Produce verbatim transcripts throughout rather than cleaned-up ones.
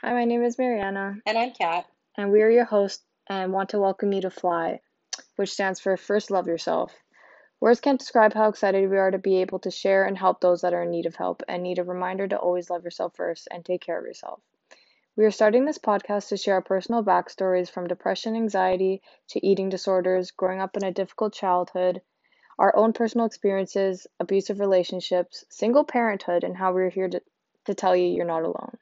Hi, my name is Mariana. And I'm Kat. And we are your hosts and want to welcome you to Fly, which stands for First Love Yourself. Words can't describe how excited we are to be able to share and help those that are in need of help and need a reminder to always love yourself first and take care of yourself. We are starting this podcast to share our personal backstories from depression, anxiety, to eating disorders, growing up in a difficult childhood, our own personal experiences, abusive relationships, single parenthood, and how we're here to, to tell you you're not alone.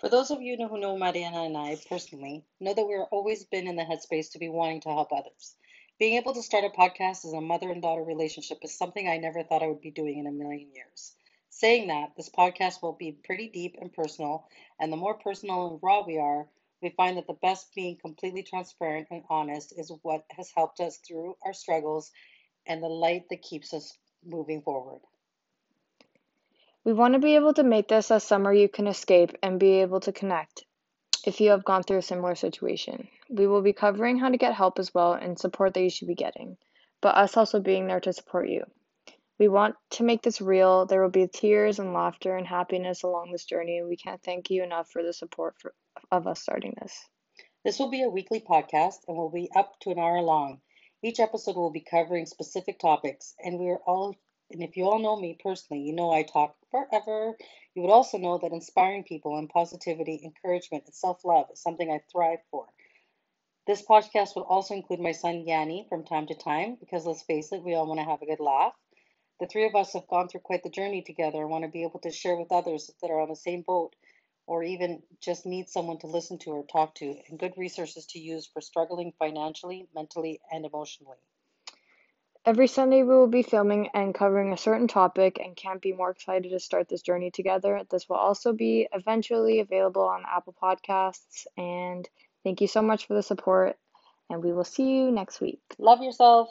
For those of you who know Mariana and I personally, know that we've always been in the headspace to be wanting to help others. Being able to start a podcast as a mother and daughter relationship is something I never thought I would be doing in a million years. Saying that, this podcast will be pretty deep and personal, and the more personal and raw we are, we find that the best being completely transparent and honest is what has helped us through our struggles and the light that keeps us moving forward. We want to be able to make this a summer you can escape and be able to connect if you have gone through a similar situation. We will be covering how to get help as well and support that you should be getting, but us also being there to support you. We want to make this real. There will be tears and laughter and happiness along this journey. We can't thank you enough for the support for, of us starting this. This will be a weekly podcast and will be up to an hour long. Each episode will be covering specific topics, and we are all And if you all know me personally, you know I talk forever. You would also know that inspiring people and positivity, encouragement, and self-love is something I thrive for. This podcast will also include my son, Yanni, from time to time, because let's face it, we all want to have a good laugh. The three of us have gone through quite the journey together and want to be able to share with others that are on the same boat or even just need someone to listen to or talk to, and good resources to use for struggling financially, mentally, and emotionally. Every Sunday we will be filming and covering a certain topic and can't be more excited to start this journey together. This will also be eventually available on Apple Podcasts. And thank you so much for the support, and we will see you next week. Love yourself.